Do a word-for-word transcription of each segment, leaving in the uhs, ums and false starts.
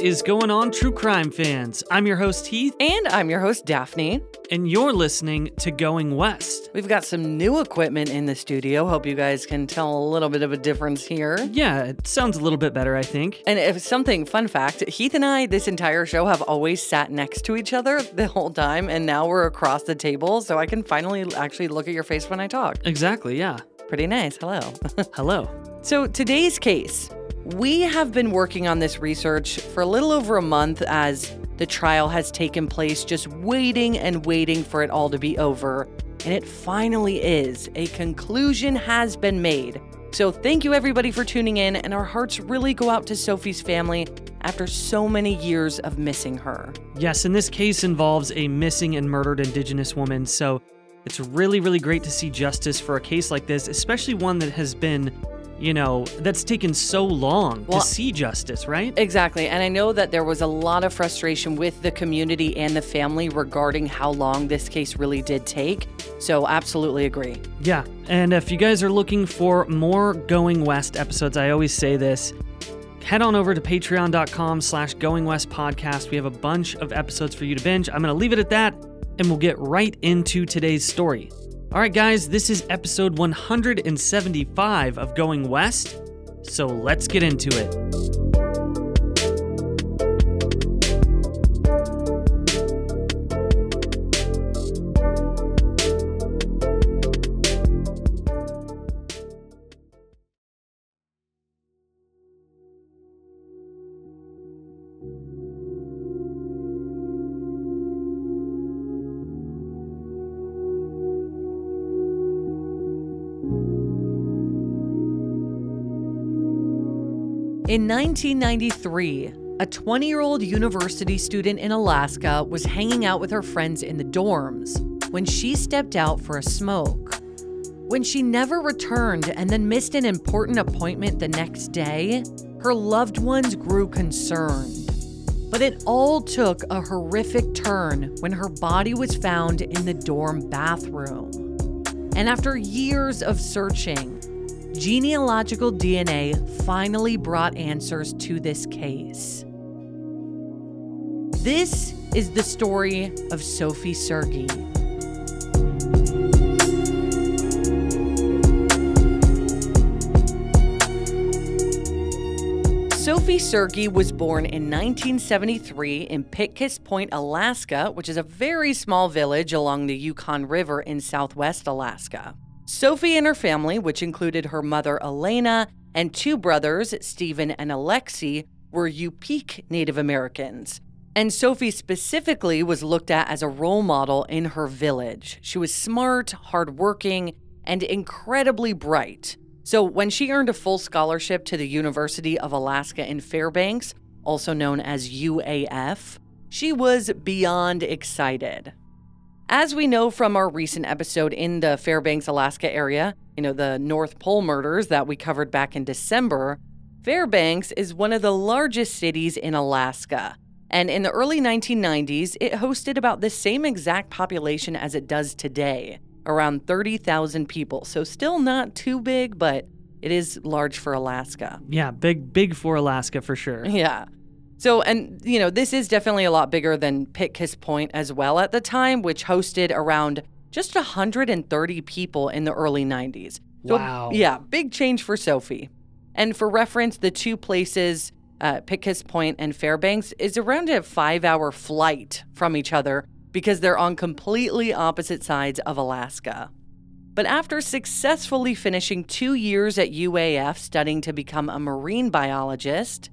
What is going on, true crime fans? I'm your host, Heath. And I'm your host, Daphne. And you're listening to Going West. We've got some new equipment in the studio. Hope you guys can tell a little bit of a difference here. Yeah, it sounds a little bit better, I think. And if something, fun fact, Heath and I, this entire show, have always sat next to each other the whole time, and now we're across the table, so I can finally actually look at your face when I talk. Exactly, yeah. Pretty nice. Hello. Hello. So today's case... We have been working on this research for a little over a month as the trial has taken place, just waiting and waiting for it all to be over. And it finally is. A conclusion has been made. So thank you everybody for tuning in, and our hearts really go out to Sophie's family after so many years of missing her. Yes, and this case involves a missing and murdered Indigenous woman, so it's really, really great to see justice for a case like this, especially one that has been... You know, that's taken so long well, to see justice, right? Exactly. And I know that there was a lot of frustration with the community and the family regarding how long this case really did take. So absolutely agree. Yeah. And if you guys are looking for more Going West episodes, I always say this, head on over to patreon.com slash Going West podcast. We have a bunch of episodes for you to binge. I'm going to leave it at that, and we'll get right into today's story. All right, guys, this is episode one hundred seventy-five of Going West, so let's get into it. In nineteen ninety-three, a twenty-year-old university student in Alaska was hanging out with her friends in the dorms when she stepped out for a smoke. When she never returned and then missed an important appointment the next day, her loved ones grew concerned. But it all took a horrific turn when her body was found in the dorm bathroom. And after years of searching, genealogical D N A finally brought answers to this case. This is the story of Sophie Sergi. Sophie Sergi was born in nineteen seventy-three in Pitkas Point, Alaska, which is a very small village along the Yukon River in southwest Alaska. Sophie and her family, which included her mother, Elena, and two brothers, Stephen and Alexei, were Yupik Native Americans. And Sophie specifically was looked at as a role model in her village. She was smart, hardworking, and incredibly bright. So when she earned a full scholarship to the University of Alaska in Fairbanks, also known as U A F, she was beyond excited. As we know from our recent episode in the Fairbanks, Alaska area, you know, the North Pole murders that we covered back in December, Fairbanks is one of the largest cities in Alaska. And in the early nineteen nineties, it hosted about the same exact population as it does today, around thirty thousand people. So still not too big, but it is large for Alaska. Yeah, big, big for Alaska for sure. Yeah. So, and, you know, this is definitely a lot bigger than Pitkas Point as well at the time, which hosted around just one hundred thirty people in the early nineties. So, wow. Yeah, big change for Sophie. And for reference, the two places, uh, Pitkas Point and Fairbanks, is around a five-hour flight from each other because they're on completely opposite sides of Alaska. But after successfully finishing two years at U A F studying to become a marine biologist...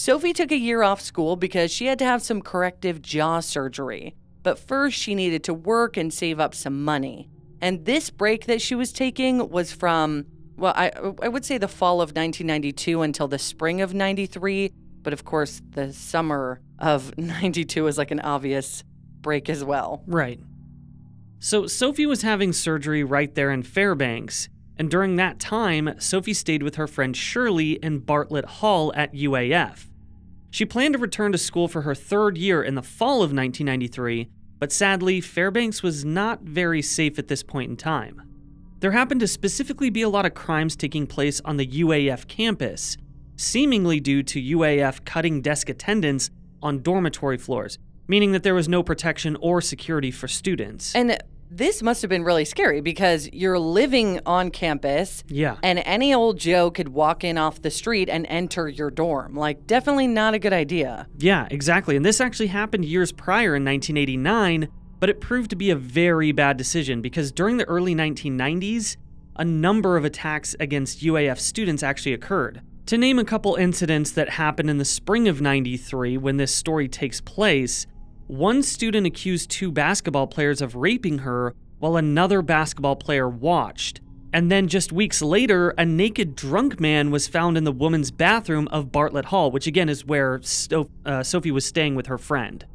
Sophie took a year off school because she had to have some corrective jaw surgery. But first, she needed to work and save up some money. And this break that she was taking was from, well, I, I would say the fall of nineteen ninety-two until the spring of ninety-three. But of course, the summer of ninety-two is like an obvious break as well. Right. So Sophie was having surgery right there in Fairbanks. And during that time, Sophie stayed with her friend Shirley in Bartlett Hall at U A F. She planned to return to school for her third year in the fall of nineteen ninety-three, but sadly, Fairbanks was not very safe at this point in time. There happened to specifically be a lot of crimes taking place on the U A F campus, seemingly due to U A F cutting desk attendance on dormitory floors, meaning that there was no protection or security for students. And this must have been really scary because you're living on campus. Yeah. And any old Joe could walk in off the street and enter your dorm. Like, definitely not a good idea. Yeah, exactly. And this actually happened years prior in nineteen eighty-nine, but it proved to be a very bad decision because during the early nineteen nineties, a number of attacks against U A F students actually occurred. To name a couple incidents that happened in the spring of ninety-three when this story takes place, one student accused two basketball players of raping her while another basketball player watched. And then just weeks later, a naked drunk man was found in the woman's bathroom of Bartlett Hall, which again is where Sto- uh, Sophie was staying with her friend.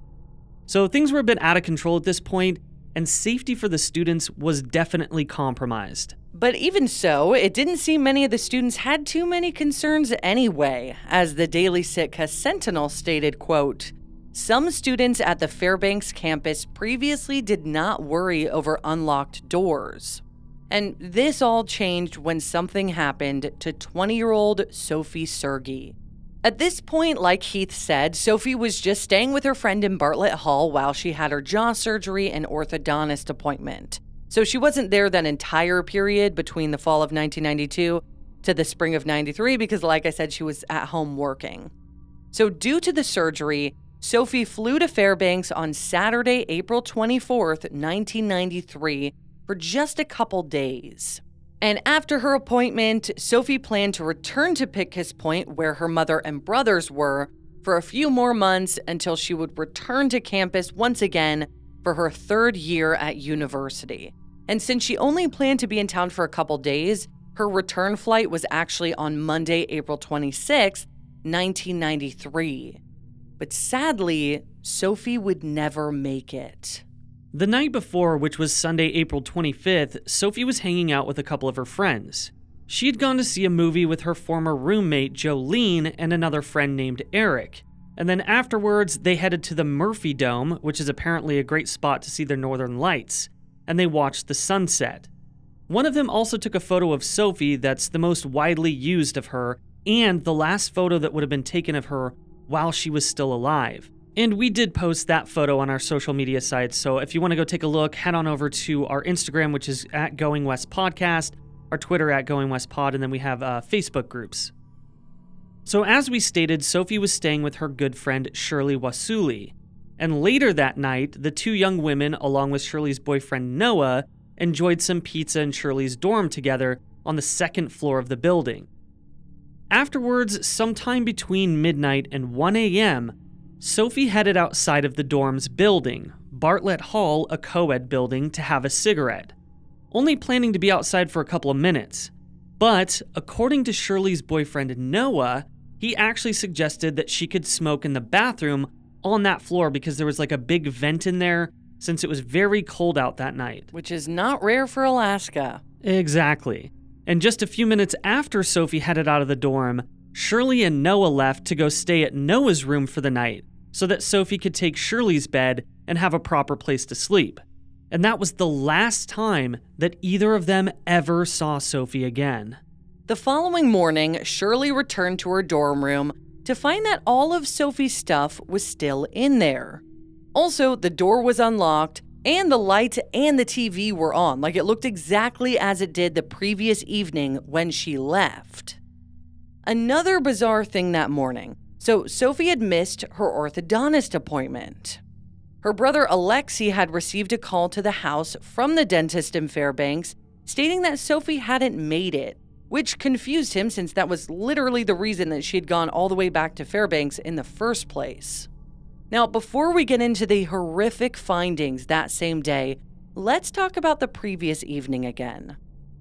So things were a bit out of control at this point, and safety for the students was definitely compromised. But even so, it didn't seem many of the students had too many concerns anyway, as the Daily Sitka Sentinel stated, quote, "Some students at the Fairbanks campus previously did not worry over unlocked doors." And this all changed when something happened to twenty-year-old Sophie Sergi. At this point, like Heath said, Sophie was just staying with her friend in Bartlett Hall while she had her jaw surgery and orthodontist appointment. So she wasn't there that entire period between the fall of nineteen ninety-two to the spring of ninety-three because, like I said, she was at home working. So due to the surgery, Sophie flew to Fairbanks on Saturday, April twenty-fourth, nineteen ninety-three, for just a couple days. And after her appointment, Sophie planned to return to Pitkas Point, where her mother and brothers were, for a few more months until she would return to campus once again for her third year at university. And since she only planned to be in town for a couple days, her return flight was actually on Monday, April twenty-sixth, nineteen ninety-three. But sadly, Sophie would never make it. The night before, which was Sunday, April twenty-fifth, Sophie was hanging out with a couple of her friends. She had gone to see a movie with her former roommate, Jolene, and another friend named Eric. And then afterwards, they headed to the Murphy Dome, which is apparently a great spot to see the northern lights, and they watched the sunset. One of them also took a photo of Sophie that's the most widely used of her, and the last photo that would have been taken of her while she was still alive. And we did post that photo on our social media sites, so if you want to go take a look, head on over to our Instagram, which is at Going West Podcast, our Twitter at Going West Pod, and then we have uh, Facebook groups. So as we stated, Sophie was staying with her good friend Shirley Wasuli. And later that night, the two young women, along with Shirley's boyfriend Noah, enjoyed some pizza in Shirley's dorm together on the second floor of the building. Afterwards, sometime between midnight and one a.m., Sophie headed outside of the dorm's building, Bartlett Hall, a co-ed building, to have a cigarette, only planning to be outside for a couple of minutes. But according to Shirley's boyfriend Noah, he actually suggested that she could smoke in the bathroom on that floor because there was like a big vent in there since it was very cold out that night. Which is not rare for Alaska. Exactly. And just a few minutes after Sophie headed out of the dorm, Shirley and Noah left to go stay at Noah's room for the night, so that Sophie could take Shirley's bed and have a proper place to sleep. And that was the last time that either of them ever saw Sophie again. The following morning, Shirley returned to her dorm room to find that all of Sophie's stuff was still in there. Also, the door was unlocked and the lights and the T V were on, like it looked exactly as it did the previous evening when she left. Another bizarre thing that morning. So Sophie had missed her orthodontist appointment. Her brother Alexei had received a call to the house from the dentist in Fairbanks stating that Sophie hadn't made it, which confused him since that was literally the reason that she had gone all the way back to Fairbanks in the first place. Now, before we get into the horrific findings that same day, let's talk about the previous evening again.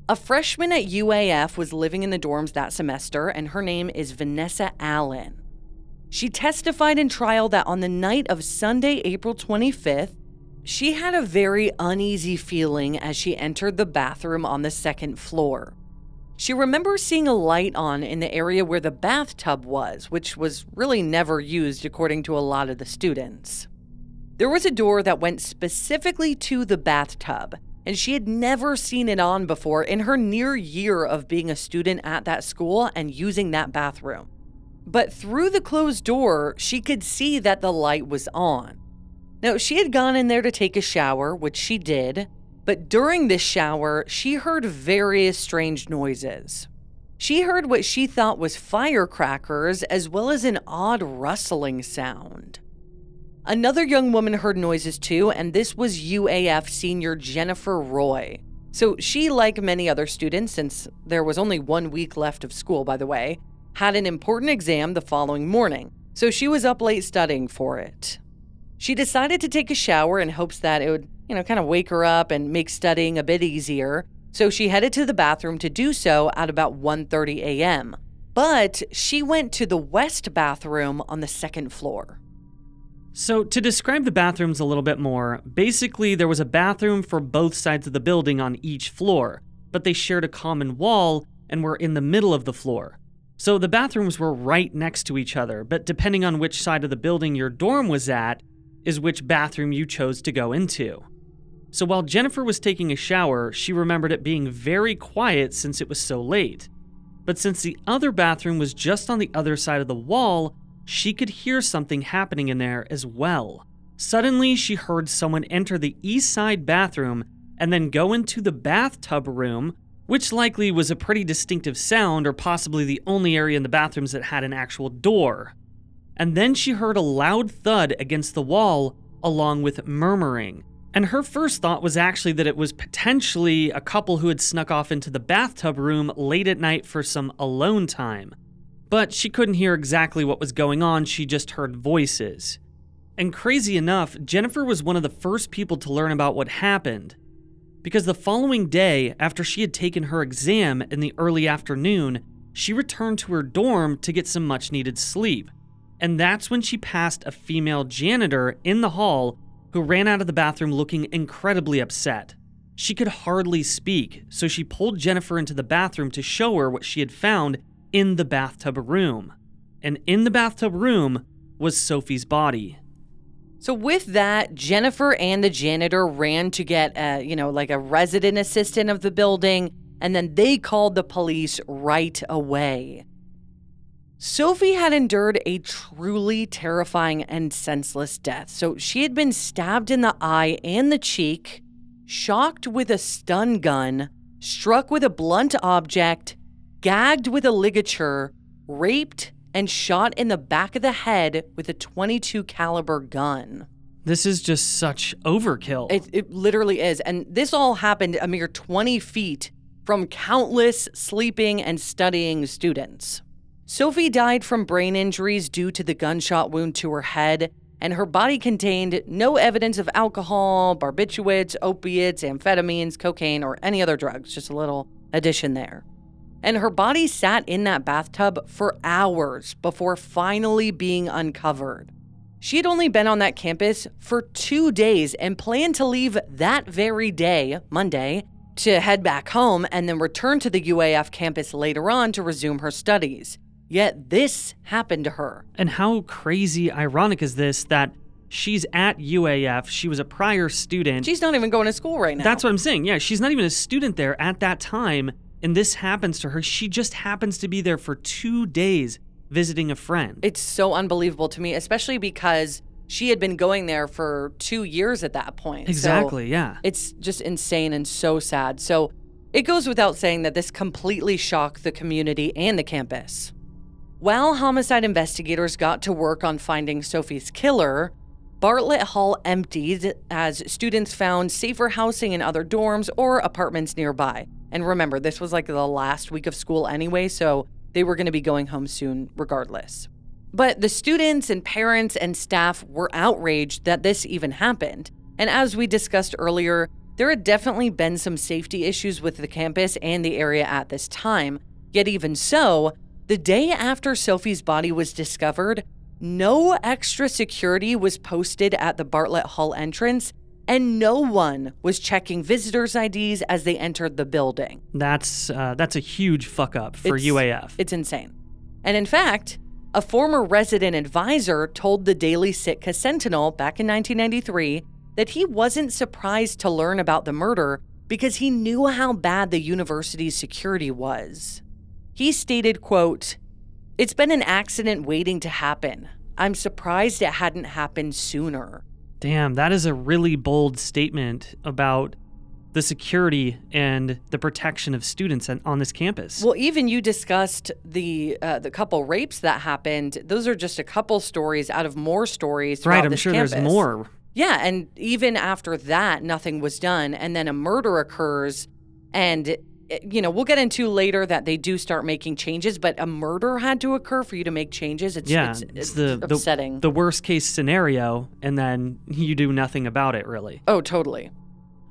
A freshman at U A F was living in the dorms that semester, and her name is Vanessa Allen. She testified in trial that on the night of Sunday, April twenty-fifth, she had a very uneasy feeling as she entered the bathroom on the second floor. She remembers seeing a light on in the area where the bathtub was, which was really never used according to a lot of the students. There was a door that went specifically to the bathtub, and she had never seen it on before in her near year of being a student at that school and using that bathroom. But through the closed door, she could see that the light was on. Now, she had gone in there to take a shower, which she did, but during this shower, she heard various strange noises. She heard what she thought was firecrackers, as well as an odd rustling sound. Another young woman heard noises too, and this was U A F senior Jennifer Roy. So she, like many other students, since there was only one week left of school, by the way, had an important exam the following morning, so she was up late studying for it. She decided to take a shower in hopes that it would, you know, kind of wake her up and make studying a bit easier, so she headed to the bathroom to do so at about one thirty a.m., but she went to the west bathroom on the second floor. So to describe the bathrooms a little bit more, basically there was a bathroom for both sides of the building on each floor, but they shared a common wall and were in the middle of the floor. So the bathrooms were right next to each other, but depending on which side of the building your dorm was at, is which bathroom you chose to go into. So while Jennifer was taking a shower, she remembered it being very quiet since it was so late. But since the other bathroom was just on the other side of the wall, she could hear something happening in there as well. Suddenly, she heard someone enter the east side bathroom and then go into the bathtub room, which likely was a pretty distinctive sound, or possibly the only area in the bathrooms that had an actual door. And then she heard a loud thud against the wall, along with murmuring. And her first thought was actually that it was potentially a couple who had snuck off into the bathtub room late at night for some alone time. But she couldn't hear exactly what was going on, she just heard voices. And crazy enough, Jennifer was one of the first people to learn about what happened. Because the following day, after she had taken her exam in the early afternoon, she returned to her dorm to get some much-needed sleep. And that's when she passed a female janitor in the hall who ran out of the bathroom looking incredibly upset. She could hardly speak, so she pulled Jennifer into the bathroom to show her what she had found in the bathtub room. And in the bathtub room was Sophie's body. So with that, Jennifer and the janitor ran to get, a, you know, like a resident assistant of the building, and then they called the police right away. Sophie had endured a truly terrifying and senseless death. So she had been stabbed in the eye and the cheek, shocked with a stun gun, struck with a blunt object, gagged with a ligature, raped, and shot in the back of the head with a twenty-two caliber gun. This is just such overkill. It, it literally is. And this all happened a mere twenty feet from countless sleeping and studying students. Sophie died from brain injuries due to the gunshot wound to her head, and her body contained no evidence of alcohol, barbiturates, opiates, amphetamines, cocaine, or any other drugs. Just a little addition there. And her body sat in that bathtub for hours before finally being uncovered. She had only been on that campus for two days and planned to leave that very day, Monday, to head back home and then return to the U A F campus later on to resume her studies. Yet this happened to her. And how crazy ironic is this that she's at U A F, she was a prior student. She's not even going to school right now. That's what I'm saying. Yeah, she's not even a student there at that time. And this happens to her. She just happens to be there for two days visiting a friend. It's so unbelievable to me, especially because she had been going there for two years at that point. Exactly, so yeah. It's just insane and so sad. So it goes without saying that this completely shocked the community and the campus. While homicide investigators got to work on finding Sophie's killer, Bartlett Hall emptied as students found safer housing in other dorms or apartments nearby. And remember, this was like the last week of school anyway, so they were going to be going home soon regardless. But the students and parents and staff were outraged that this even happened. And as we discussed earlier, there had definitely been some safety issues with the campus and the area at this time. Yet even so, the day after Sophie's body was discovered, no extra security was posted at the Bartlett Hall entrance, and no one was checking visitors' I Ds as they entered the building. That's uh, that's a huge fuck up for it's, U A F. It's insane. And in fact, a former resident advisor told the Daily Sitka Sentinel back in nineteen ninety-three that he wasn't surprised to learn about the murder because he knew how bad the university's security was. He stated, quote, It's been an accident waiting to happen. I'm surprised it hadn't happened sooner. Damn, that is a really bold statement about the security and the protection of students on this campus. Well, even you discussed the uh, the couple rapes that happened. Those are just a couple stories out of more stories throughout right, I'm this sure campus. There's more. Yeah, and even after that, nothing was done. And then a murder occurs, and, you know, we'll get into later that they do start making changes, but a murder had to occur for you to make changes. It's, yeah, it's, it's, it's the, upsetting. The, the worst case scenario, and then you do nothing about it, really. Oh, totally.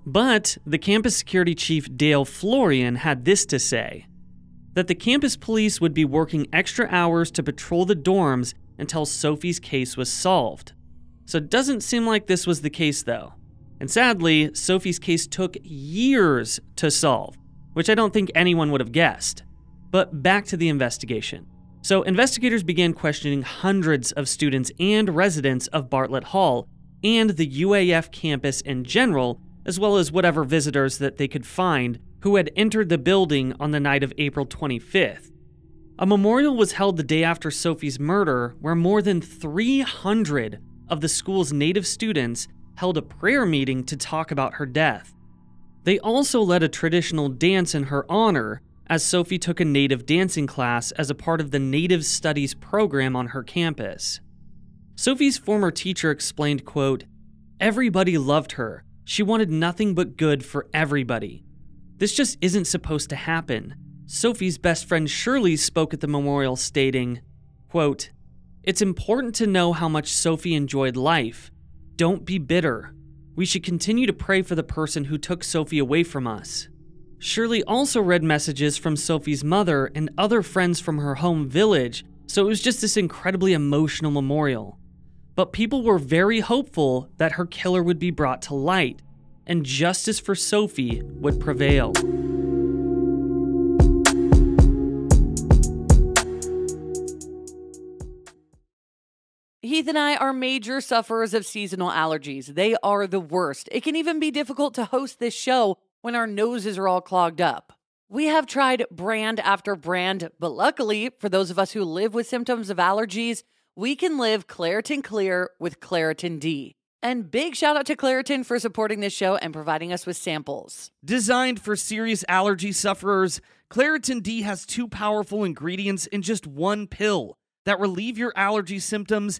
But the campus security chief, Dale Florian, had this to say, that the campus police would be working extra hours to patrol the dorms until Sophie's case was solved. So it doesn't seem like this was the case, though. And sadly, Sophie's case took years to solve, which I don't think anyone would have guessed. But back to the investigation. So investigators began questioning hundreds of students and residents of Bartlett Hall and the U A F campus in general, as well as whatever visitors that they could find who had entered the building on the night of April twenty-fifth. A memorial was held the day after Sophie's murder, where more than three hundred of the school's native students held a prayer meeting to talk about her death. They also led a traditional dance in her honor, as Sophie took a Native dancing class as a part of the Native Studies program on her campus. Sophie's former teacher explained, quote, "Everybody loved her. She wanted nothing but good for everybody. This just isn't supposed to happen." Sophie's best friend Shirley spoke at the memorial stating, quote, "It's important to know how much Sophie enjoyed life. Don't be bitter. We should continue to pray for the person who took Sophie away from us." Shirley also read messages from Sophie's mother and other friends from her home village, so it was just this incredibly emotional memorial. But people were very hopeful that her killer would be brought to light, and justice for Sophie would prevail. Heath and I are major sufferers of seasonal allergies. They are the worst. It can even be difficult to host this show when our noses are all clogged up. We have tried brand after brand, but luckily, for those of us who live with symptoms of allergies, we can live Claritin Clear with Claritin D. And big shout out to Claritin for supporting this show and providing us with samples. Designed for serious allergy sufferers, Claritin D has two powerful ingredients in just one pill that relieve your allergy symptoms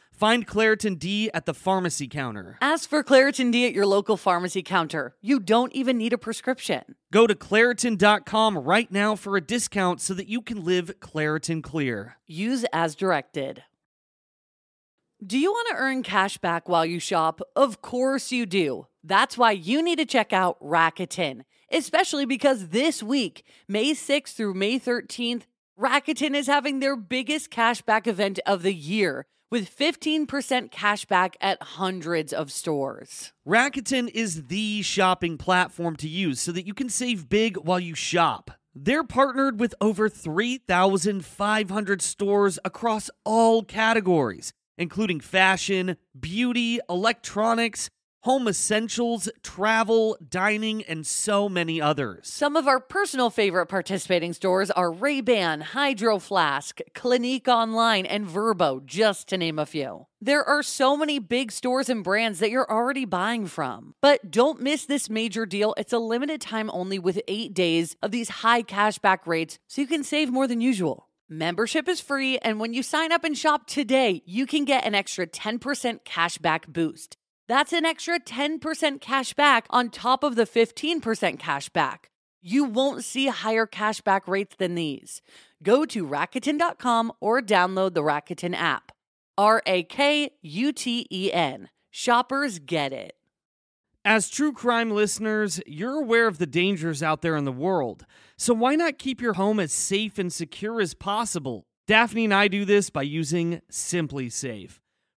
Find Claritin D at the pharmacy counter. Ask for Claritin D at your local pharmacy counter. You don't even need a prescription. Go to Claritin dot com right now for a discount so that you can live Claritin Clear. Use as directed. Do you want to earn cash back while you shop? Of course you do. That's why you need to check out Rakuten, especially because this week, May sixth through May thirteenth, Rakuten is having their biggest cashback event of the year, with fifteen percent cash back at hundreds of stores. Rakuten is the shopping platform to use so that you can save big while you shop. They're partnered with over three thousand five hundred stores across all categories, including fashion, beauty, electronics, home essentials, travel, dining, and so many others. Some of our personal favorite participating stores are Ray-Ban, Hydro Flask, Clinique Online, and Verbo, just to name a few. There are so many big stores and brands that you're already buying from. But don't miss this major deal. It's a limited time only with eight days of these high cashback rates, so you can save more than usual. Membership is free, and when you sign up and shop today, you can get an extra ten percent cashback boost. That's an extra ten percent cash back on top of the fifteen percent cash back. You won't see higher cash back rates than these. Go to Rakuten dot com or download the Rakuten app. R A K U T E N. Shoppers get it. As true crime listeners, you're aware of the dangers out there in the world. So why not keep your home as safe and secure as possible? Daphne and I do this by using SimpliSafe.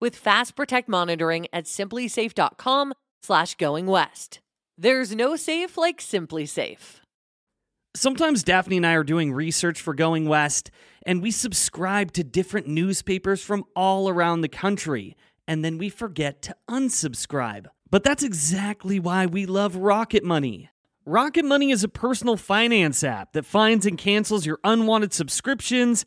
with Fast Protect monitoring at SimpliSafe.com slash Going West. There's no safe like SimpliSafe. Sometimes Daphne and I are doing research for Going West, and we subscribe to different newspapers from all around the country, and then we forget to unsubscribe. But that's exactly why we love Rocket Money. Rocket Money is a personal finance app that finds and cancels your unwanted subscriptions,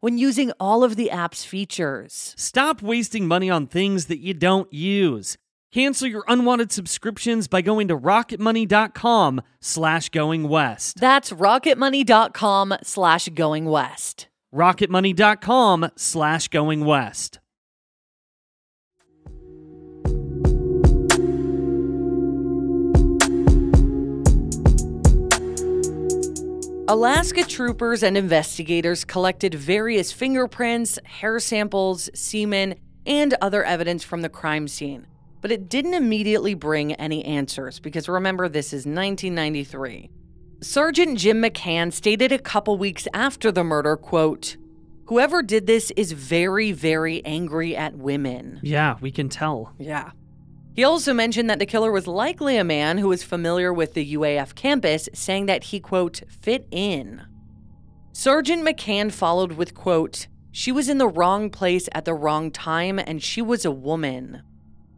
when using all of the app's features. Stop wasting money on things that you don't use. Cancel your unwanted subscriptions by going to rocketmoney.com slash going west. That's rocketmoney.com slash going west. rocketmoney.com slash going west. Alaska troopers and investigators collected various fingerprints, hair samples, semen, and other evidence from the crime scene. But it didn't immediately bring any answers, because remember, this is nineteen ninety-three. Sergeant Jim McCann stated a couple weeks after the murder, quote, "Whoever did this is very, very angry at women." Yeah, we can tell. Yeah. He also mentioned that the killer was likely a man who was familiar with the U A F campus, saying that he, quote, "fit in." Sergeant McCann followed with, quote, "She was in the wrong place at the wrong time, and she was a woman."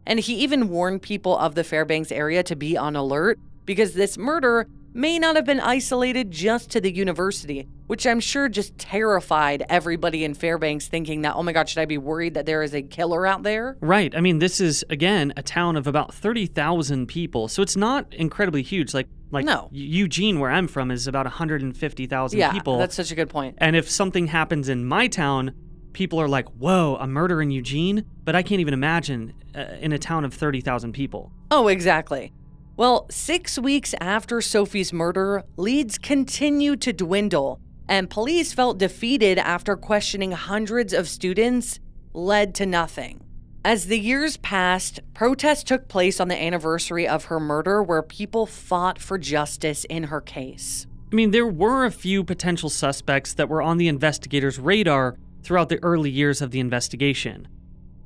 And he even warned people of the Fairbanks area to be on alert, because this murder may not have been isolated just to the university, which I'm sure just terrified everybody in Fairbanks, thinking that, oh my God, should I be worried that there is a killer out there? Right. I mean, this is, again, a town of about thirty thousand people, so it's not incredibly huge. Like, like no. Eugene, where I'm from, is about one hundred fifty thousand yeah, people. Yeah, that's such a good point. And if something happens in my town, people are like, whoa, a murder in Eugene? But I can't even imagine uh, in a town of thirty thousand people. Oh, exactly. Well, six weeks after Sophie's murder, leads continued to dwindle, and police felt defeated after questioning hundreds of students, led to nothing. As the years passed, protests took place on the anniversary of her murder, where people fought for justice in her case. I mean, there were a few potential suspects that were on the investigators' radar throughout the early years of the investigation.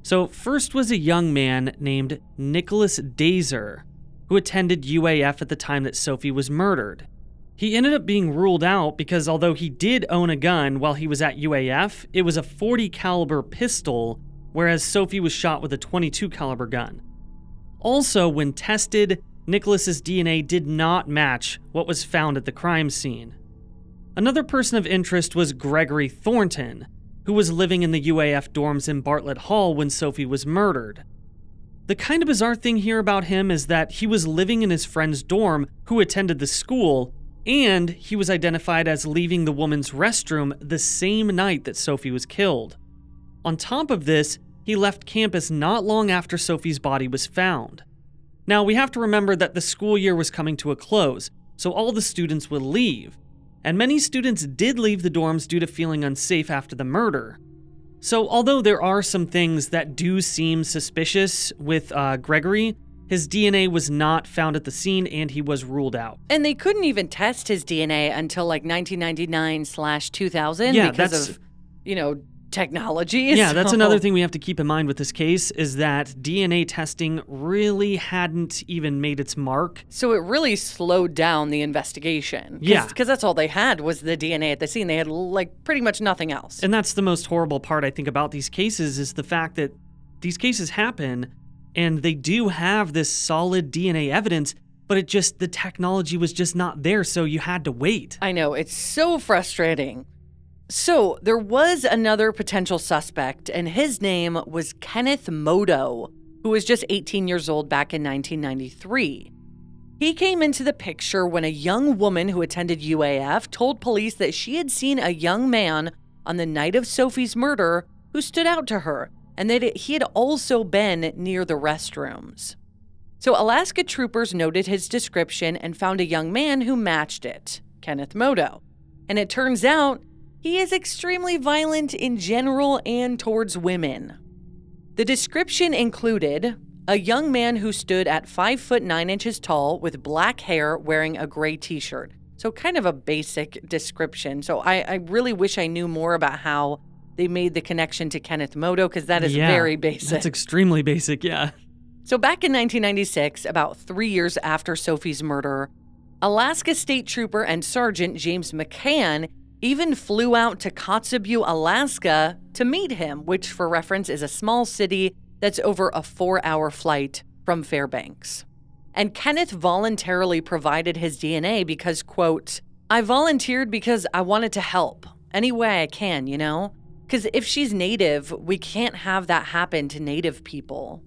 So first was a young man named Nicholas Dazer, who attended U A F at the time that Sophie was murdered. He ended up being ruled out because although he did own a gun while he was at U A F, it was a forty caliber pistol, whereas Sophie was shot with a twenty-two caliber gun. Also, when tested, Nicholas's D N A did not match what was found at the crime scene. Another person of interest was Gregory Thornton, who was living in the U A F dorms in Bartlett Hall when Sophie was murdered. The kind of bizarre thing here about him is that he was living in his friend's dorm who attended the school, and he was identified as leaving the woman's restroom the same night that Sophie was killed. On top of this, he left campus not long after Sophie's body was found. Now, we have to remember that the school year was coming to a close, so all the students would leave, and many students did leave the dorms due to feeling unsafe after the murder. So although there are some things that do seem suspicious with uh, Gregory, His D N A was not found at the scene, and he was ruled out. And they couldn't even test his D N A until like nineteen ninety-nine slash two thousand yeah, because that's, of, you know, technology. Yeah, so. That's another thing we have to keep in mind with this case is that D N A testing really hadn't even made its mark. So it really slowed down the investigation. Cause, yeah. Because that's all they had was the D N A at the scene. They had like pretty much nothing else. And that's the most horrible part, I think, about these cases is the fact that these cases happen and they do have this solid D N A evidence, but it just, the technology was just not there, so you had to wait. I know, it's so frustrating. So there was another potential suspect, and his name was Kenneth Modo, who was just eighteen years old back in nineteen ninety-three. He came into the picture when a young woman who attended U A F told police that she had seen a young man on the night of Sophie's murder who stood out to her, and that he had also been near the restrooms. So Alaska troopers noted his description and found a young man who matched it, Kenneth Modo. And it turns out he is extremely violent in general and towards women. The description included a young man who stood at five foot nine inches tall with black hair wearing a gray t-shirt. So kind of a basic description. So I, I really wish I knew more about how they made the connection to Kenneth Modo, because that is yeah, very basic. That's extremely basic, yeah. So back in nineteen ninety-six, about three years after Sophie's murder, Alaska State Trooper and Sergeant James McCann even flew out to Kotzebue, Alaska to meet him, which for reference is a small city that's over a four-hour flight from Fairbanks. And Kenneth voluntarily provided his D N A because, quote, I volunteered because I wanted to help any way I can, you know? Because if she's Native, we can't have that happen to Native people.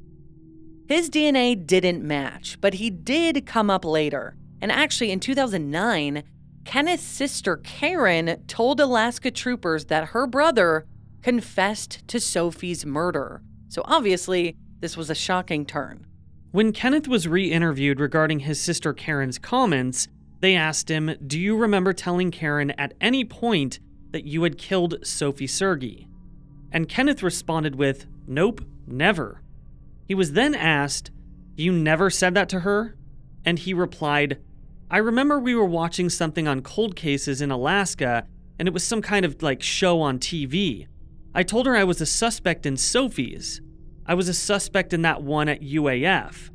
His D N A didn't match, but he did come up later. And actually, in two thousand nine, Kenneth's sister Karen told Alaska troopers that her brother confessed to Sophie's murder. So obviously, this was a shocking turn. When Kenneth was re-interviewed regarding his sister Karen's comments, they asked him, "Do you remember telling Karen at any point that you had killed Sophie Sergi?" And Kenneth responded with, nope, never. He was then asked, you never said that to her? And he replied, I remember we were watching something on cold cases in Alaska, and it was some kind of like show on T V. I told her I was a suspect in Sophie's. I was a suspect in that one at U A F.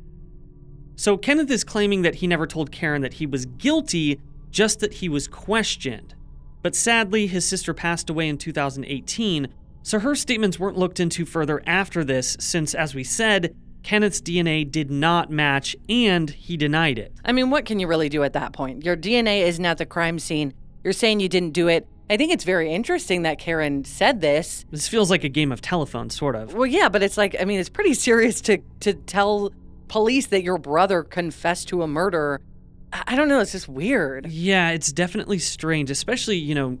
So Kenneth is claiming that he never told Karen that he was guilty, just that he was questioned. But sadly, his sister passed away in two thousand eighteen, so her statements weren't looked into further after this since, as we said, Kenneth's D N A did not match and he denied it. I mean, what can you really do at that point? Your D N A isn't at the crime scene. You're saying you didn't do it. I think it's very interesting that Karen said this. This feels like a game of telephone, sort of. Well, yeah, but it's like, I mean, it's pretty serious to, to tell police that your brother confessed to a murder. I don't know, it's just weird. Yeah, it's definitely strange, especially, you know,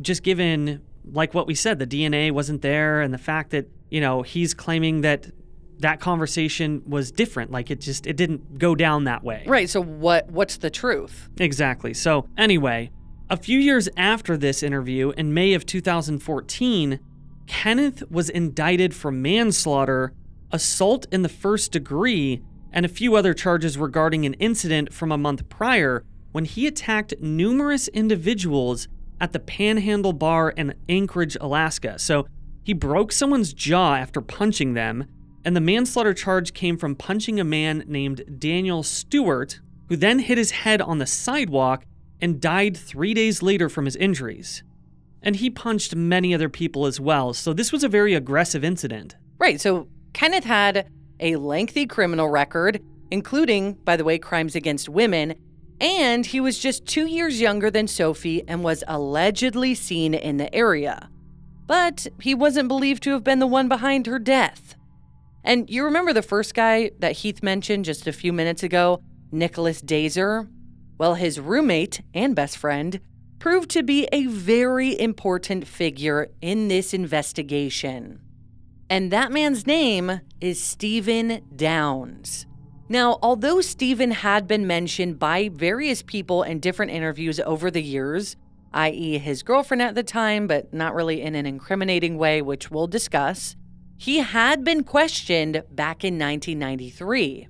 just given, like what we said, the D N A wasn't there and the fact that, you know, he's claiming that that conversation was different. Like, it just, it didn't go down that way. Right, so what? What's the truth? Exactly. So, anyway, a few years after this interview, in May of two thousand fourteen, Kenneth was indicted for manslaughter, assault in the first degree, and a few other charges regarding an incident from a month prior when he attacked numerous individuals at the Panhandle Bar in Anchorage, Alaska. So he broke someone's jaw after punching them, and the manslaughter charge came from punching a man named Daniel Stewart, who then hit his head on the sidewalk and died three days later from his injuries. And he punched many other people as well, so this was a very aggressive incident. Right, so Kenneth had a lengthy criminal record, including, by the way, crimes against women, and he was just two years younger than Sophie and was allegedly seen in the area. But he wasn't believed to have been the one behind her death. And you remember the first guy that Heath mentioned just a few minutes ago, Nicholas Dazer? Well, his roommate and best friend proved to be a very important figure in this investigation. And that man's name is Stephen Downs. Now, although Stephen had been mentioned by various people in different interviews over the years, that is his girlfriend at the time, but not really in an incriminating way, which we'll discuss, he had been questioned back in nineteen ninety-three.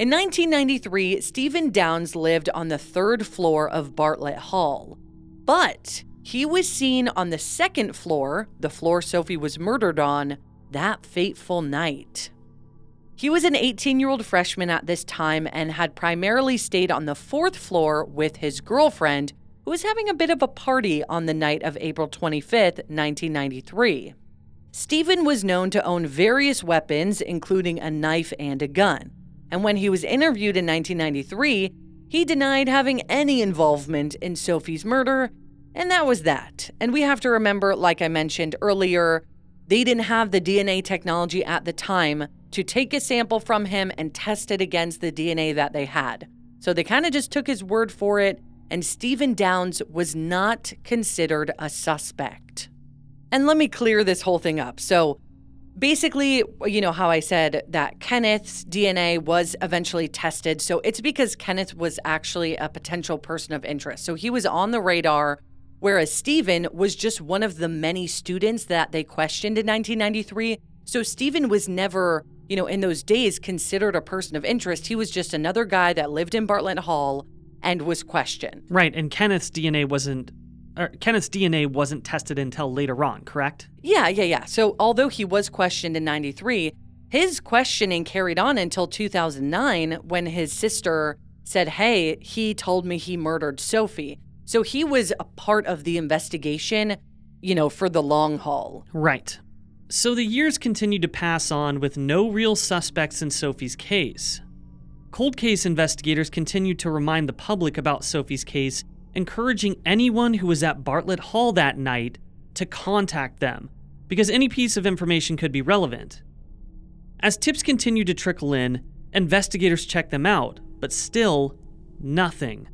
In nineteen ninety-three, Stephen Downs lived on the third floor of Bartlett Hall, but he was seen on the second floor, the floor Sophie was murdered on, that fateful night. He was an eighteen-year-old freshman at this time and had primarily stayed on the fourth floor with his girlfriend, who was having a bit of a party on the night of April twenty-fifth, nineteen ninety-three. Stephen was known to own various weapons, including a knife and a gun, and when he was interviewed in nineteen ninety-three, he denied having any involvement in Sophie's murder, and that was that. And we have to remember, like I mentioned earlier, they didn't have the D N A technology at the time to take a sample from him and test it against the D N A that they had. So they kind of just took his word for it, and Stephen Downs was not considered a suspect. And let me clear this whole thing up. So basically, you know how I said that Kenneth's D N A was eventually tested. So it's because Kenneth was actually a potential person of interest. So he was on the radar, whereas Stephen was just one of the many students that they questioned in nineteen ninety-three. So Stephen was never, you know, in those days considered a person of interest. He was just another guy that lived in Bartlett Hall and was questioned. Right, and Kenneth's D N A wasn't or Kenneth's D N A wasn't tested until later on, correct? Yeah, yeah, yeah. So although he was questioned in ninety-three, his questioning carried on until two thousand nine when his sister said, "Hey, he told me he murdered Sophie." So he was a part of the investigation, you know, for the long haul. Right. So the years continued to pass on with no real suspects in Sophie's case. Cold case investigators continued to remind the public about Sophie's case, encouraging anyone who was at Bartlett Hall that night to contact them, because any piece of information could be relevant. As tips continued to trickle in, investigators checked them out, but still nothing.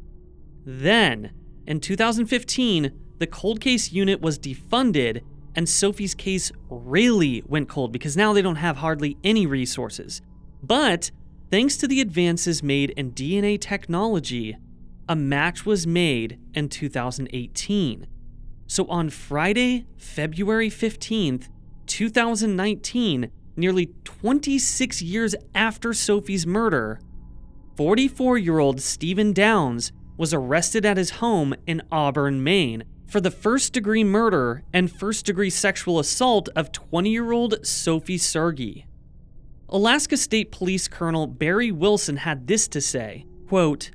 Then, in two thousand fifteen, the cold case unit was defunded and Sophie's case really went cold because now they don't have hardly any resources. But thanks to the advances made in D N A technology, a match was made in two thousand eighteen. So on Friday, February fifteenth, two thousand nineteen, nearly twenty-six years after Sophie's murder, forty-four-year-old Stephen Downs was arrested at his home in Auburn, Maine, for the first-degree murder and first-degree sexual assault of twenty-year-old Sophie Sergi. Alaska State Police Colonel Barry Wilson had this to say, quote,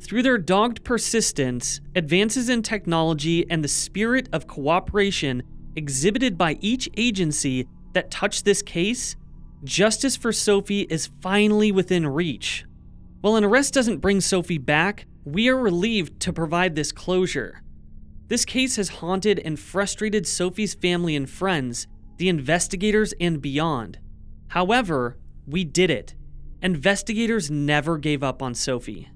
"Through their dogged persistence, advances in technology, and the spirit of cooperation exhibited by each agency that touched this case, justice for Sophie is finally within reach. While an arrest doesn't bring Sophie back, we are relieved to provide this closure. This case has haunted and frustrated Sophie's family and friends, the investigators and beyond. However, we did it. Investigators never gave up on Sophie."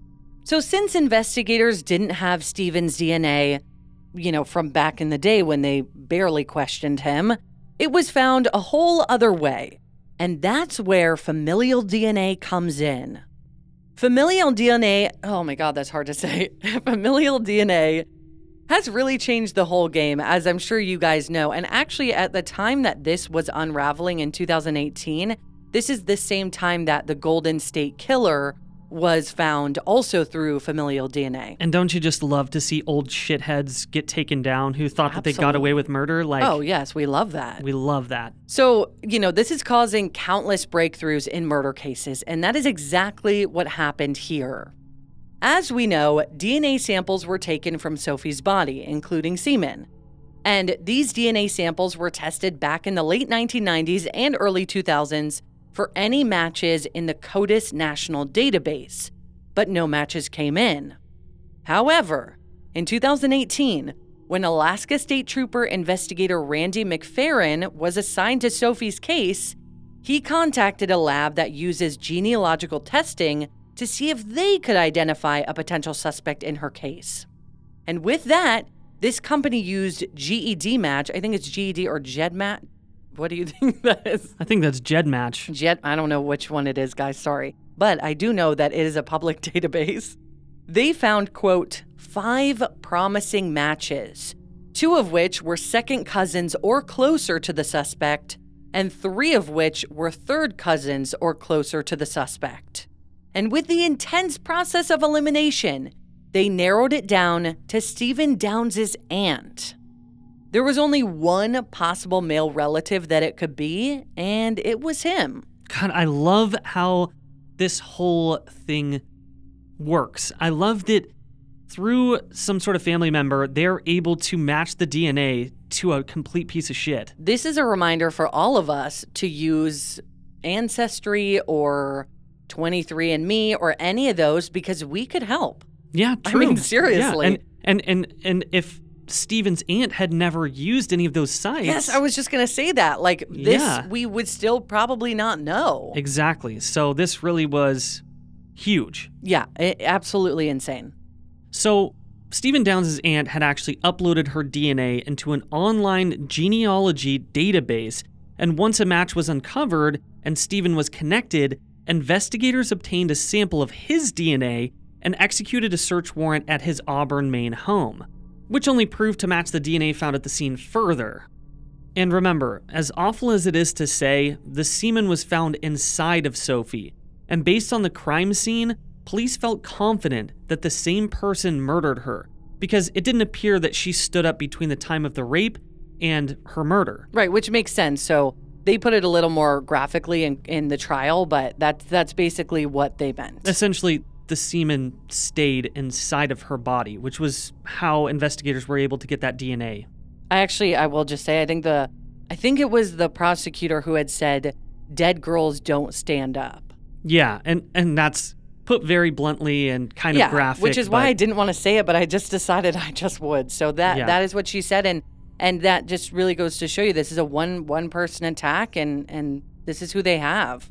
So since investigators didn't have Stephen's D N A, you know, from back in the day when they barely questioned him, it was found a whole other way. And that's where familial D N A comes in. Familial D N A, oh my God, that's hard to say. Familial D N A has really changed the whole game, as I'm sure you guys know. And actually, at the time that this was unraveling in two thousand eighteen, this is the same time that the Golden State Killer was found also through familial D N A. And don't you just love to see old shitheads get taken down who thought Absolutely. That they got away with murder? Like, oh, yes, we love that. We love that. So, you know, this is causing countless breakthroughs in murder cases, and that is exactly what happened here. As we know, D N A samples were taken from Sophie's body, including semen. And these D N A samples were tested back in the late nineteen nineties and early two thousands for any matches in the CODIS national database, but no matches came in. However, in two thousand eighteen, when Alaska State Trooper investigator Randy McFerrin was assigned to Sophie's case, he contacted a lab that uses genealogical testing to see if they could identify a potential suspect in her case. And with that, this company used GEDmatch. I think it's G E D or GEDmatch. What do you think that is? I think that's GEDmatch. Jed, I don't know which one it is, guys, sorry. But I do know that it is a public database. They found, quote, five promising matches, two of which were second cousins or closer to the suspect, and three of which were third cousins or closer to the suspect. and with the intense process of elimination, they narrowed it down to Stephen Downs' aunt. There was only one possible male relative that it could be, and it was him. God, I love how this whole thing works. I love that through some sort of family member, they're able to match the D N A to a complete piece of shit. This is a reminder for all of us to use Ancestry or twenty-three and me or any of those, because we could help. Yeah, true. I mean, seriously. Yeah. And, and, and, and if Stephen's aunt had never used any of those sites. Yes, I was just going to say that. Like, this, yeah. we would still probably not know. Exactly. So this really was huge. Yeah, it, absolutely insane. So Stephen Downs' aunt had actually uploaded her D N A into an online genealogy database, and once a match was uncovered and Stephen was connected, investigators obtained a sample of his D N A and executed a search warrant at his Auburn, Maine home, which only proved to match the D N A found at the scene further. And remember, as awful as it is to say, the semen was found inside of Sophie, and based on the crime scene, police felt confident that the same person murdered her, because it didn't appear that she stood up between the time of the rape and her murder. Right, which makes sense. So they put it a little more graphically in, in the trial, but that's, that's basically what they meant. Essentially, the semen stayed inside of her body, which was how investigators were able to get that D N A. I actually, I will just say, I think the, I think it was the prosecutor who had said, dead girls don't stand up. Yeah, and, and that's put very bluntly and kind yeah, of graphic. Which is but... why I didn't want to say it, but I just decided I just would. So that yeah. that is what she said, and and that just really goes to show you this is a one one person attack, and, and this is who they have.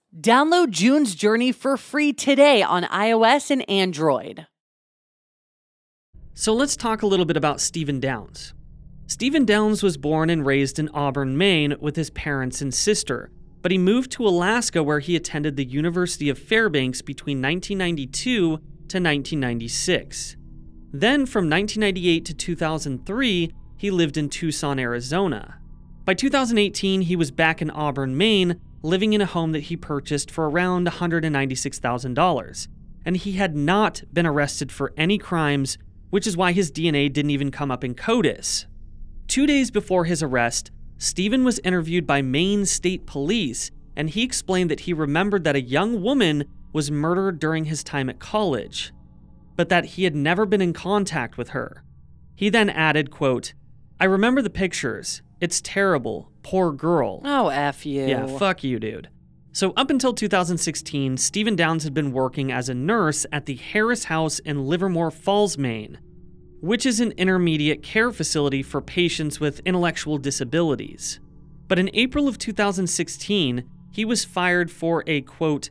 Download June's Journey for free today on iOS and Android. So let's talk a little bit about Stephen Downs. Stephen Downs was born and raised in Auburn, Maine, with his parents and sister, but he moved to Alaska where he attended the University of Fairbanks between nineteen ninety-two to nineteen ninety-six. Then from nineteen ninety-eight to two thousand three, he lived in Tucson, Arizona. By two thousand eighteen, he was back in Auburn, Maine, living in a home that he purchased for around one hundred ninety-six thousand dollars, and he had not been arrested for any crimes, which is why his D N A didn't even come up in CODIS. Two days before his arrest, Stephen was interviewed by Maine State Police, and he explained that he remembered that a young woman was murdered during his time at college, but that he had never been in contact with her. He then added, quote, "I remember the pictures. It's terrible. Poor girl." Oh, F you. Yeah, fuck you, dude. So up until two thousand sixteen, Stephen Downs had been working as a nurse at the Harris House in Livermore Falls, Maine, which is an intermediate care facility for patients with intellectual disabilities. But in April of two thousand sixteen, he was fired for a, quote,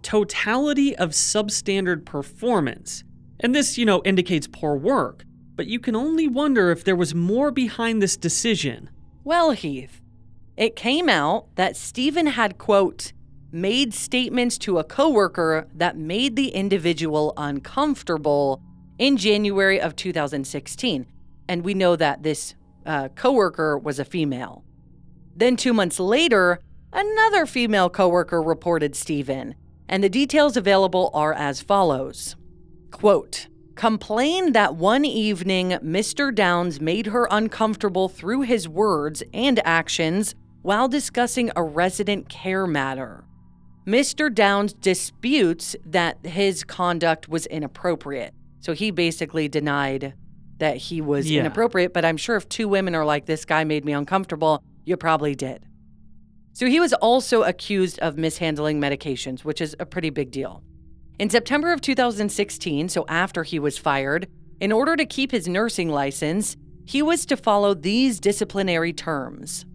totality of substandard performance. And this, you know, indicates poor work. But you can only wonder if there was more behind this decision. Well, Heath, it came out that Stephen had, quote, made statements to a coworker that made the individual uncomfortable in January of two thousand sixteen. And we know that this uh, coworker was a female. Then two months later, another female coworker reported Stephen, and the details available are as follows. Quote, complained that one evening Mister Downs made her uncomfortable through his words and actions while discussing a resident care matter. Mister Downs disputes that his conduct was inappropriate. So he basically denied that he was yeah. inappropriate. But I'm sure if two women are like, this guy made me uncomfortable, you probably did. So he was also accused of mishandling medications, which is a pretty big deal. In September of two thousand sixteen, so after he was fired, in order to keep his nursing license, he was to follow these disciplinary terms: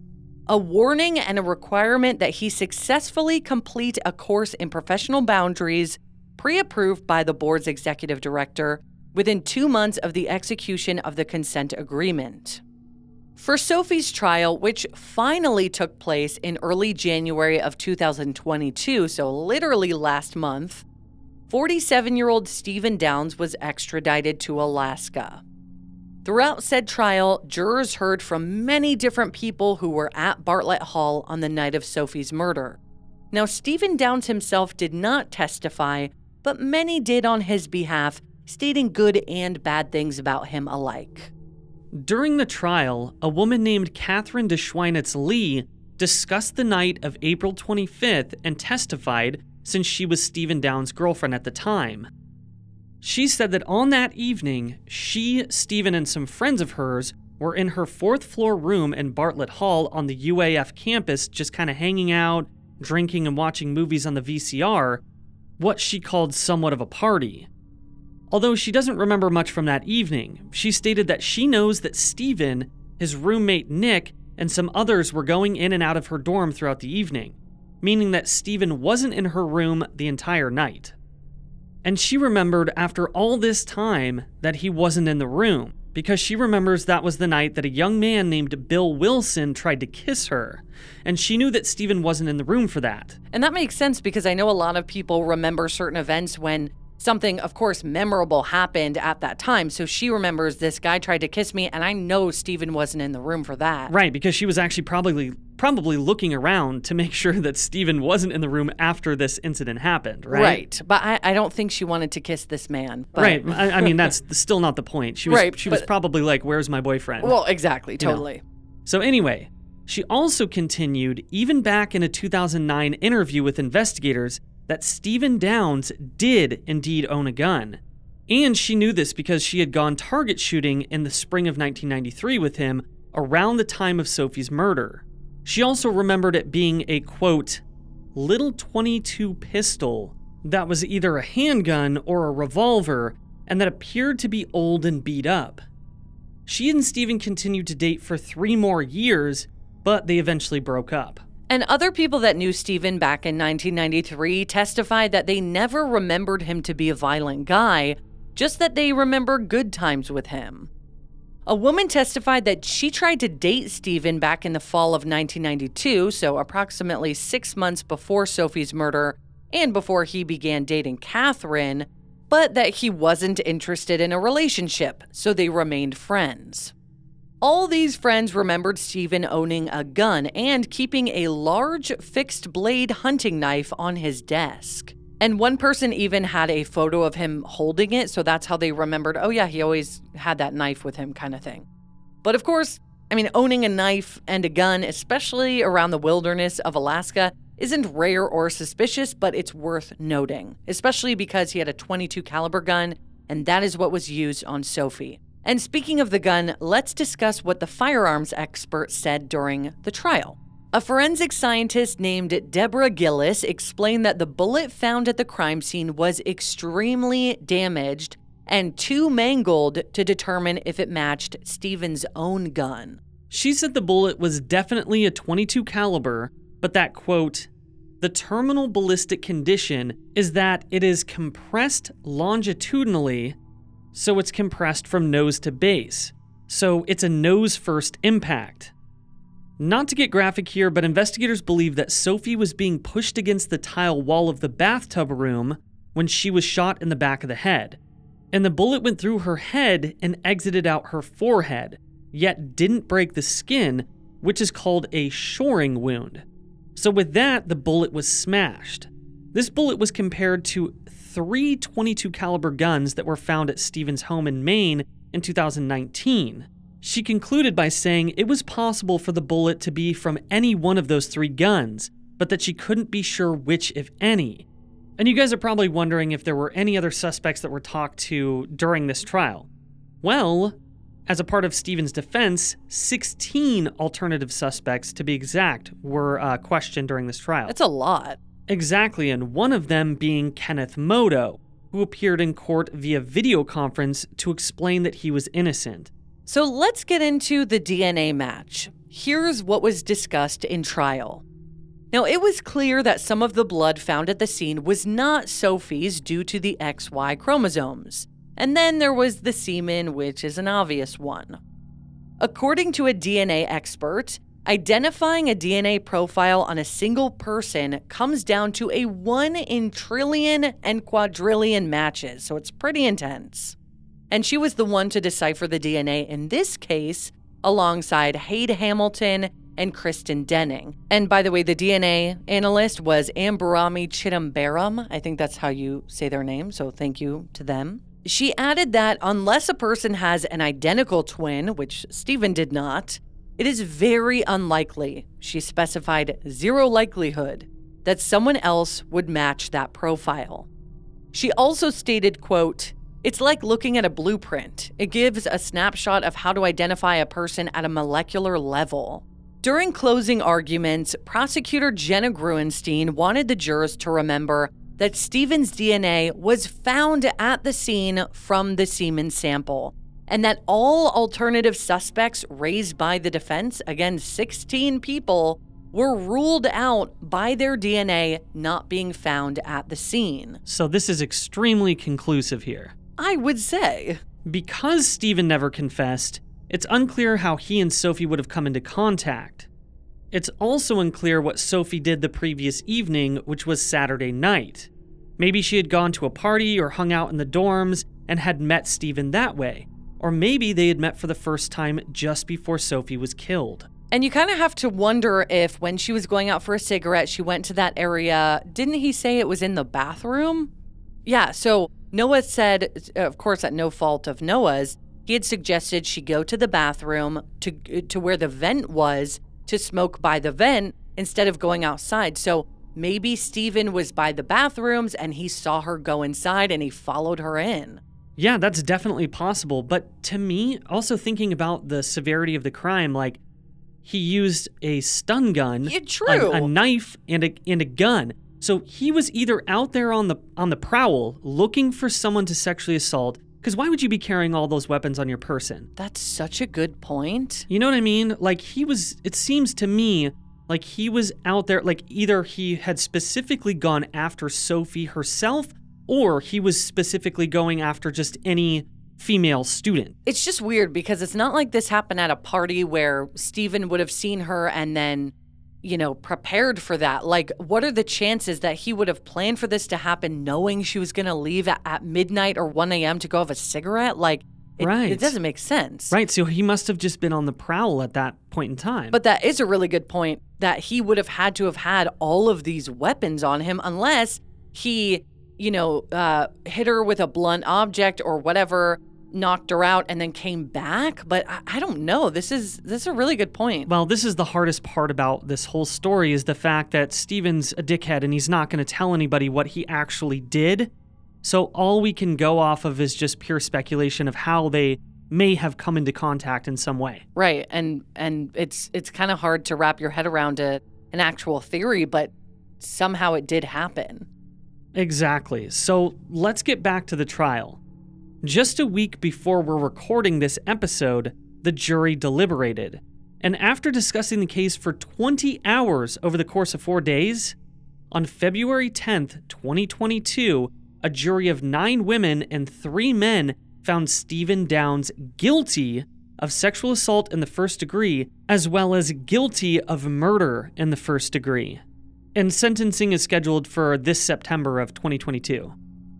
a warning and a requirement that he successfully complete a course in professional boundaries pre-approved by the board's executive director within two months of the execution of the consent agreement. For Sophie's trial, which finally took place in early January of two thousand twenty-two, so literally last month, forty-seven-year-old Stephen Downs was extradited to Alaska. Throughout said trial, jurors heard from many different people who were at Bartlett Hall on the night of Sophie's murder. Now, Stephen Downs himself did not testify, but many did on his behalf, stating good and bad things about him alike. During the trial, a woman named Catherine DeSchweinitz-Lee discussed the night of April twenty-fifth and testified, since she was Stephen Downs' girlfriend at the time. She said that on that evening, she, Stephen, and some friends of hers were in her fourth floor room in Bartlett Hall on the U A F campus, just kind of hanging out, drinking and watching movies on the V C R, what she called somewhat of a party. Although she doesn't remember much from that evening, she stated that she knows that Stephen, his roommate Nick, and some others were going in and out of her dorm throughout the evening, meaning that Stephen wasn't in her room the entire night. And she remembered after all this time that he wasn't in the room, because she remembers that was the night that a young man named Bill Wilson tried to kiss her, and she knew that Stephen wasn't in the room for that. And that makes sense, because I know a lot of people remember certain events when something, of course, memorable happened at that time. So she remembers, this guy tried to kiss me, and I know Stephen wasn't in the room for that. Right, because she was actually probably probably looking around to make sure that Stephen wasn't in the room after this incident happened, right? Right, but I, I don't think she wanted to kiss this man. But. Right, I, I mean, that's still not the point. She was, right, she was but, probably like, where's my boyfriend? Well, exactly, totally. You know? So anyway, she also continued, even back in a two thousand nine interview with investigators, that Stephen Downs did indeed own a gun. And she knew this because she had gone target shooting in the spring of nineteen ninety-three with him around the time of Sophie's murder. She also remembered it being a, quote, little twenty-two pistol that was either a handgun or a revolver and that appeared to be old and beat up. She and Stephen continued to date for three more years, but they eventually broke up. And other people that knew Stephen back in nineteen ninety-three testified that they never remembered him to be a violent guy, just that they remember good times with him. A woman testified that she tried to date Stephen back in the fall of nineteen ninety-two, so approximately six months before Sophie's murder and before he began dating Catherine, but that he wasn't interested in a relationship, so they remained friends. All these friends remembered Stephen owning a gun and keeping a large fixed-blade hunting knife on his desk. And one person even had a photo of him holding it, so that's how they remembered, oh yeah, he always had that knife with him kind of thing. But of course, I mean, owning a knife and a gun, especially around the wilderness of Alaska, isn't rare or suspicious, but it's worth noting, especially because he had a twenty-two caliber gun, and that is what was used on Sophie. And speaking of the gun, let's discuss what the firearms expert said during the trial. A forensic scientist named Deborah Gillis explained that the bullet found at the crime scene was extremely damaged and too mangled to determine if it matched Stephen's own gun. She said the bullet was definitely a twenty-two caliber, but that, quote, the terminal ballistic condition is that it is compressed longitudinally, so it's compressed from nose to base, so it's a nose-first impact. Not to get graphic here, but investigators believe that Sophie was being pushed against the tile wall of the bathtub room when she was shot in the back of the head, and the bullet went through her head and exited out her forehead, yet didn't break the skin, which is called a shoring wound. So with that, the bullet was smashed. This bullet was compared to three twenty-two caliber guns that were found at Stephen's home in Maine in two thousand nineteen. She concluded by saying it was possible for the bullet to be from any one of those three guns, but that she couldn't be sure which, if any. And you guys are probably wondering if there were any other suspects that were talked to during this trial. Well, As a part of Stephen's defense, sixteen alternative suspects, to be exact, were uh, questioned during this trial. That's a lot. Exactly, and one of them being Kenneth Modo, who appeared in court via video conference to explain that he was innocent. So let's get into the D N A match. Here's what was discussed in trial. Now, it was clear that some of the blood found at the scene was not Sophie's due to the X Y chromosomes. And then there was the semen, which is an obvious one. According to a D N A expert, identifying a D N A profile on a single person comes down to a one in trillion and quadrillion matches, so it's pretty intense. And she was the one to decipher the D N A in this case, alongside Hade Hamilton and Kristen Denning. And by the way, the D N A analyst was Ambarami Chidambaram. I think that's how you say their name, so thank you to them. She added that unless a person has an identical twin, which Stephen did not, it is very unlikely, she specified zero likelihood, that someone else would match that profile. She also stated, quote, "It's like looking at a blueprint. It gives a snapshot of how to identify a person at a molecular level." During closing arguments, prosecutor Jenna Gruenstein wanted the jurors to remember that Stephen's D N A was found at the scene from the semen sample, and that all alternative suspects raised by the defense, again, sixteen people, were ruled out by their D N A not being found at the scene. So this is extremely conclusive here. I would say. Because Stephen never confessed, it's unclear how he and Sophie would have come into contact. It's also unclear what Sophie did the previous evening, which was Saturday night. Maybe she had gone to a party or hung out in the dorms and had met Stephen that way. Or maybe they had met for the first time just before Sophie was killed. And you kind of have to wonder if when she was going out for a cigarette, she went to that area. Didn't he say it was in the bathroom? Yeah, so Noah said, of course, at no fault of Noah's, he had suggested she go to the bathroom to, to where the vent was, to smoke by the vent instead of going outside. So maybe Stephen was by the bathrooms and he saw her go inside and he followed her in. Yeah, that's definitely possible. But to me, also thinking about the severity of the crime, like he used a stun gun, yeah, true. A, a knife, and a, and a gun. So he was either out there on the on the prowl looking for someone to sexually assault. Because why would you be carrying all those weapons on your person? That's such a good point. You know what I mean? Like he was, it seems to me like he was out there, like either he had specifically gone after Sophie herself or he was specifically going after just any female student. It's just weird because it's not like this happened at a party where Stephen would have seen her and then, you know, prepared for that. Like, what are the chances that he would have planned for this to happen knowing she was going to leave at, at midnight or one a.m. to go have a cigarette? Like, it, right. It doesn't make sense. Right, so he must have just been on the prowl at that point in time. But that is a really good point, that he would have had to have had all of these weapons on him unless he, you know, uh, hit her with a blunt object or whatever, knocked her out and then came back. But I, I don't know. This is this is a really good point. Well, this is the hardest part about this whole story is the fact that Stephen's a dickhead and he's not going to tell anybody what he actually did. So all we can go off of is just pure speculation of how they may have come into contact in some way. Right. And and it's it's kind of hard to wrap your head around a, an actual theory, but somehow it did happen. Exactly. So let's get back to the trial. Just a week before we're recording this episode, the jury deliberated. And after discussing the case for twenty hours over the course of four days, on February tenth, twenty twenty-two, a jury of nine women and three men found Stephen Downs guilty of sexual assault in the first degree, as well as guilty of murder in the first degree. And sentencing is scheduled for this September of twenty twenty-two.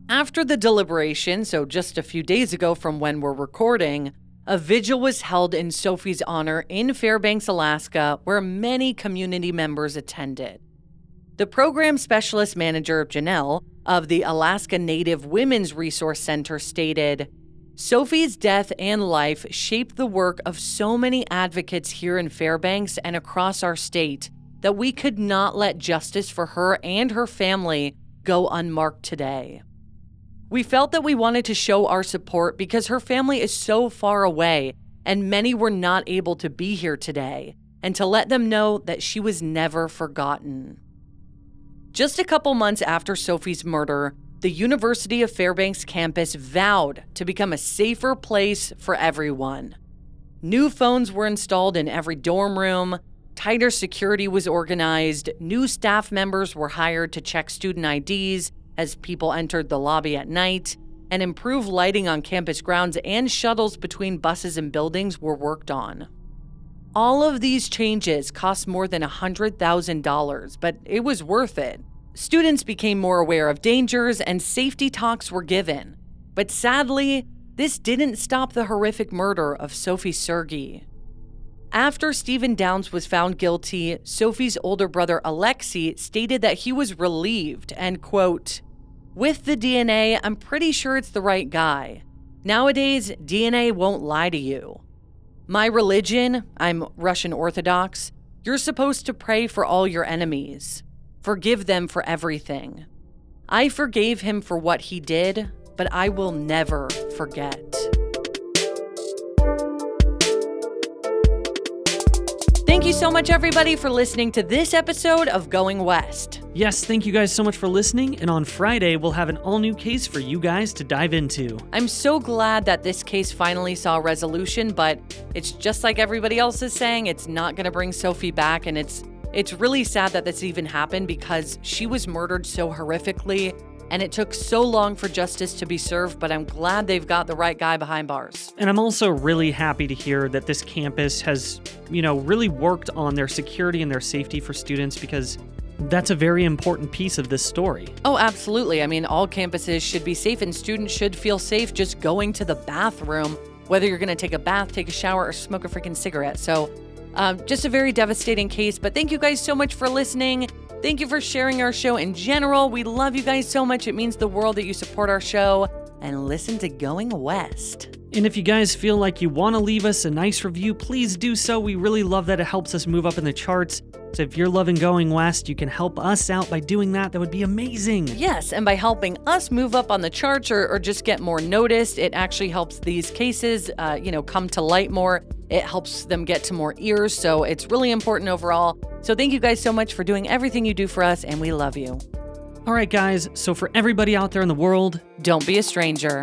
After the deliberation, so just a few days ago from when we're recording, a vigil was held in Sophie's honor in Fairbanks, Alaska, where many community members attended. The program specialist manager, Janelle, of the Alaska Native Women's Resource Center stated, "Sophie's death and life shaped the work of so many advocates here in Fairbanks and across our state that we could not let justice for her and her family go unmarked today. We felt that we wanted to show our support because her family is so far away and many were not able to be here today, and to let them know that she was never forgotten. Just a couple months after Sophie's murder, the University of Fairbanks campus vowed to become a safer place for everyone. New phones were installed in every dorm room, tighter security was organized, new staff members were hired to check student I Ds as people entered the lobby at night, and improved lighting on campus grounds and shuttles between buses and buildings were worked on. All of these changes cost more than one hundred thousand dollars, but it was worth it. Students became more aware of dangers and safety talks were given. But sadly, this didn't stop the horrific murder of Sophie Sergi. After Stephen Downs was found guilty, Sophie's older brother Alexei stated that he was relieved and, quote, "With the D N A, I'm pretty sure it's the right guy. Nowadays, D N A won't lie to you. My religion, I'm Russian Orthodox, you're supposed to pray for all your enemies. Forgive them for everything. I forgave him for what he did, but I will never forget." Thank you so much, everybody, for listening to this episode of Going West. Yes, thank you guys so much for listening. And on Friday, we'll have an all-new case for you guys to dive into. I'm so glad that this case finally saw resolution, but it's just like everybody else is saying, it's not going to bring Sophie back. And it's it's really sad that this even happened because she was murdered so horrifically. And it took so long for justice to be served, but I'm glad they've got the right guy behind bars. And I'm also really happy to hear that this campus has, you know, really worked on their security and their safety for students because that's a very important piece of this story. Oh, absolutely. I mean, all campuses should be safe and students should feel safe just going to the bathroom, whether you're going to take a bath, take a shower, or smoke a freaking cigarette. So um, just a very devastating case. But thank you guys so much for listening. Thank you for sharing our show in general. We love you guys so much. It means the world that you support our show and listen to Going West. And if you guys feel like you want to leave us a nice review, please do so. We really love that. It helps us move up in the charts. So if you're loving Going West, you can help us out by doing that. That would be amazing. Yes, and by helping us move up on the charts or, or just get more noticed, it actually helps these cases, uh, you know, come to light more. It helps them get to more ears. So it's really important overall. So thank you guys so much for doing everything you do for us, and we love you. All right, guys. So for everybody out there in the world, don't be a stranger.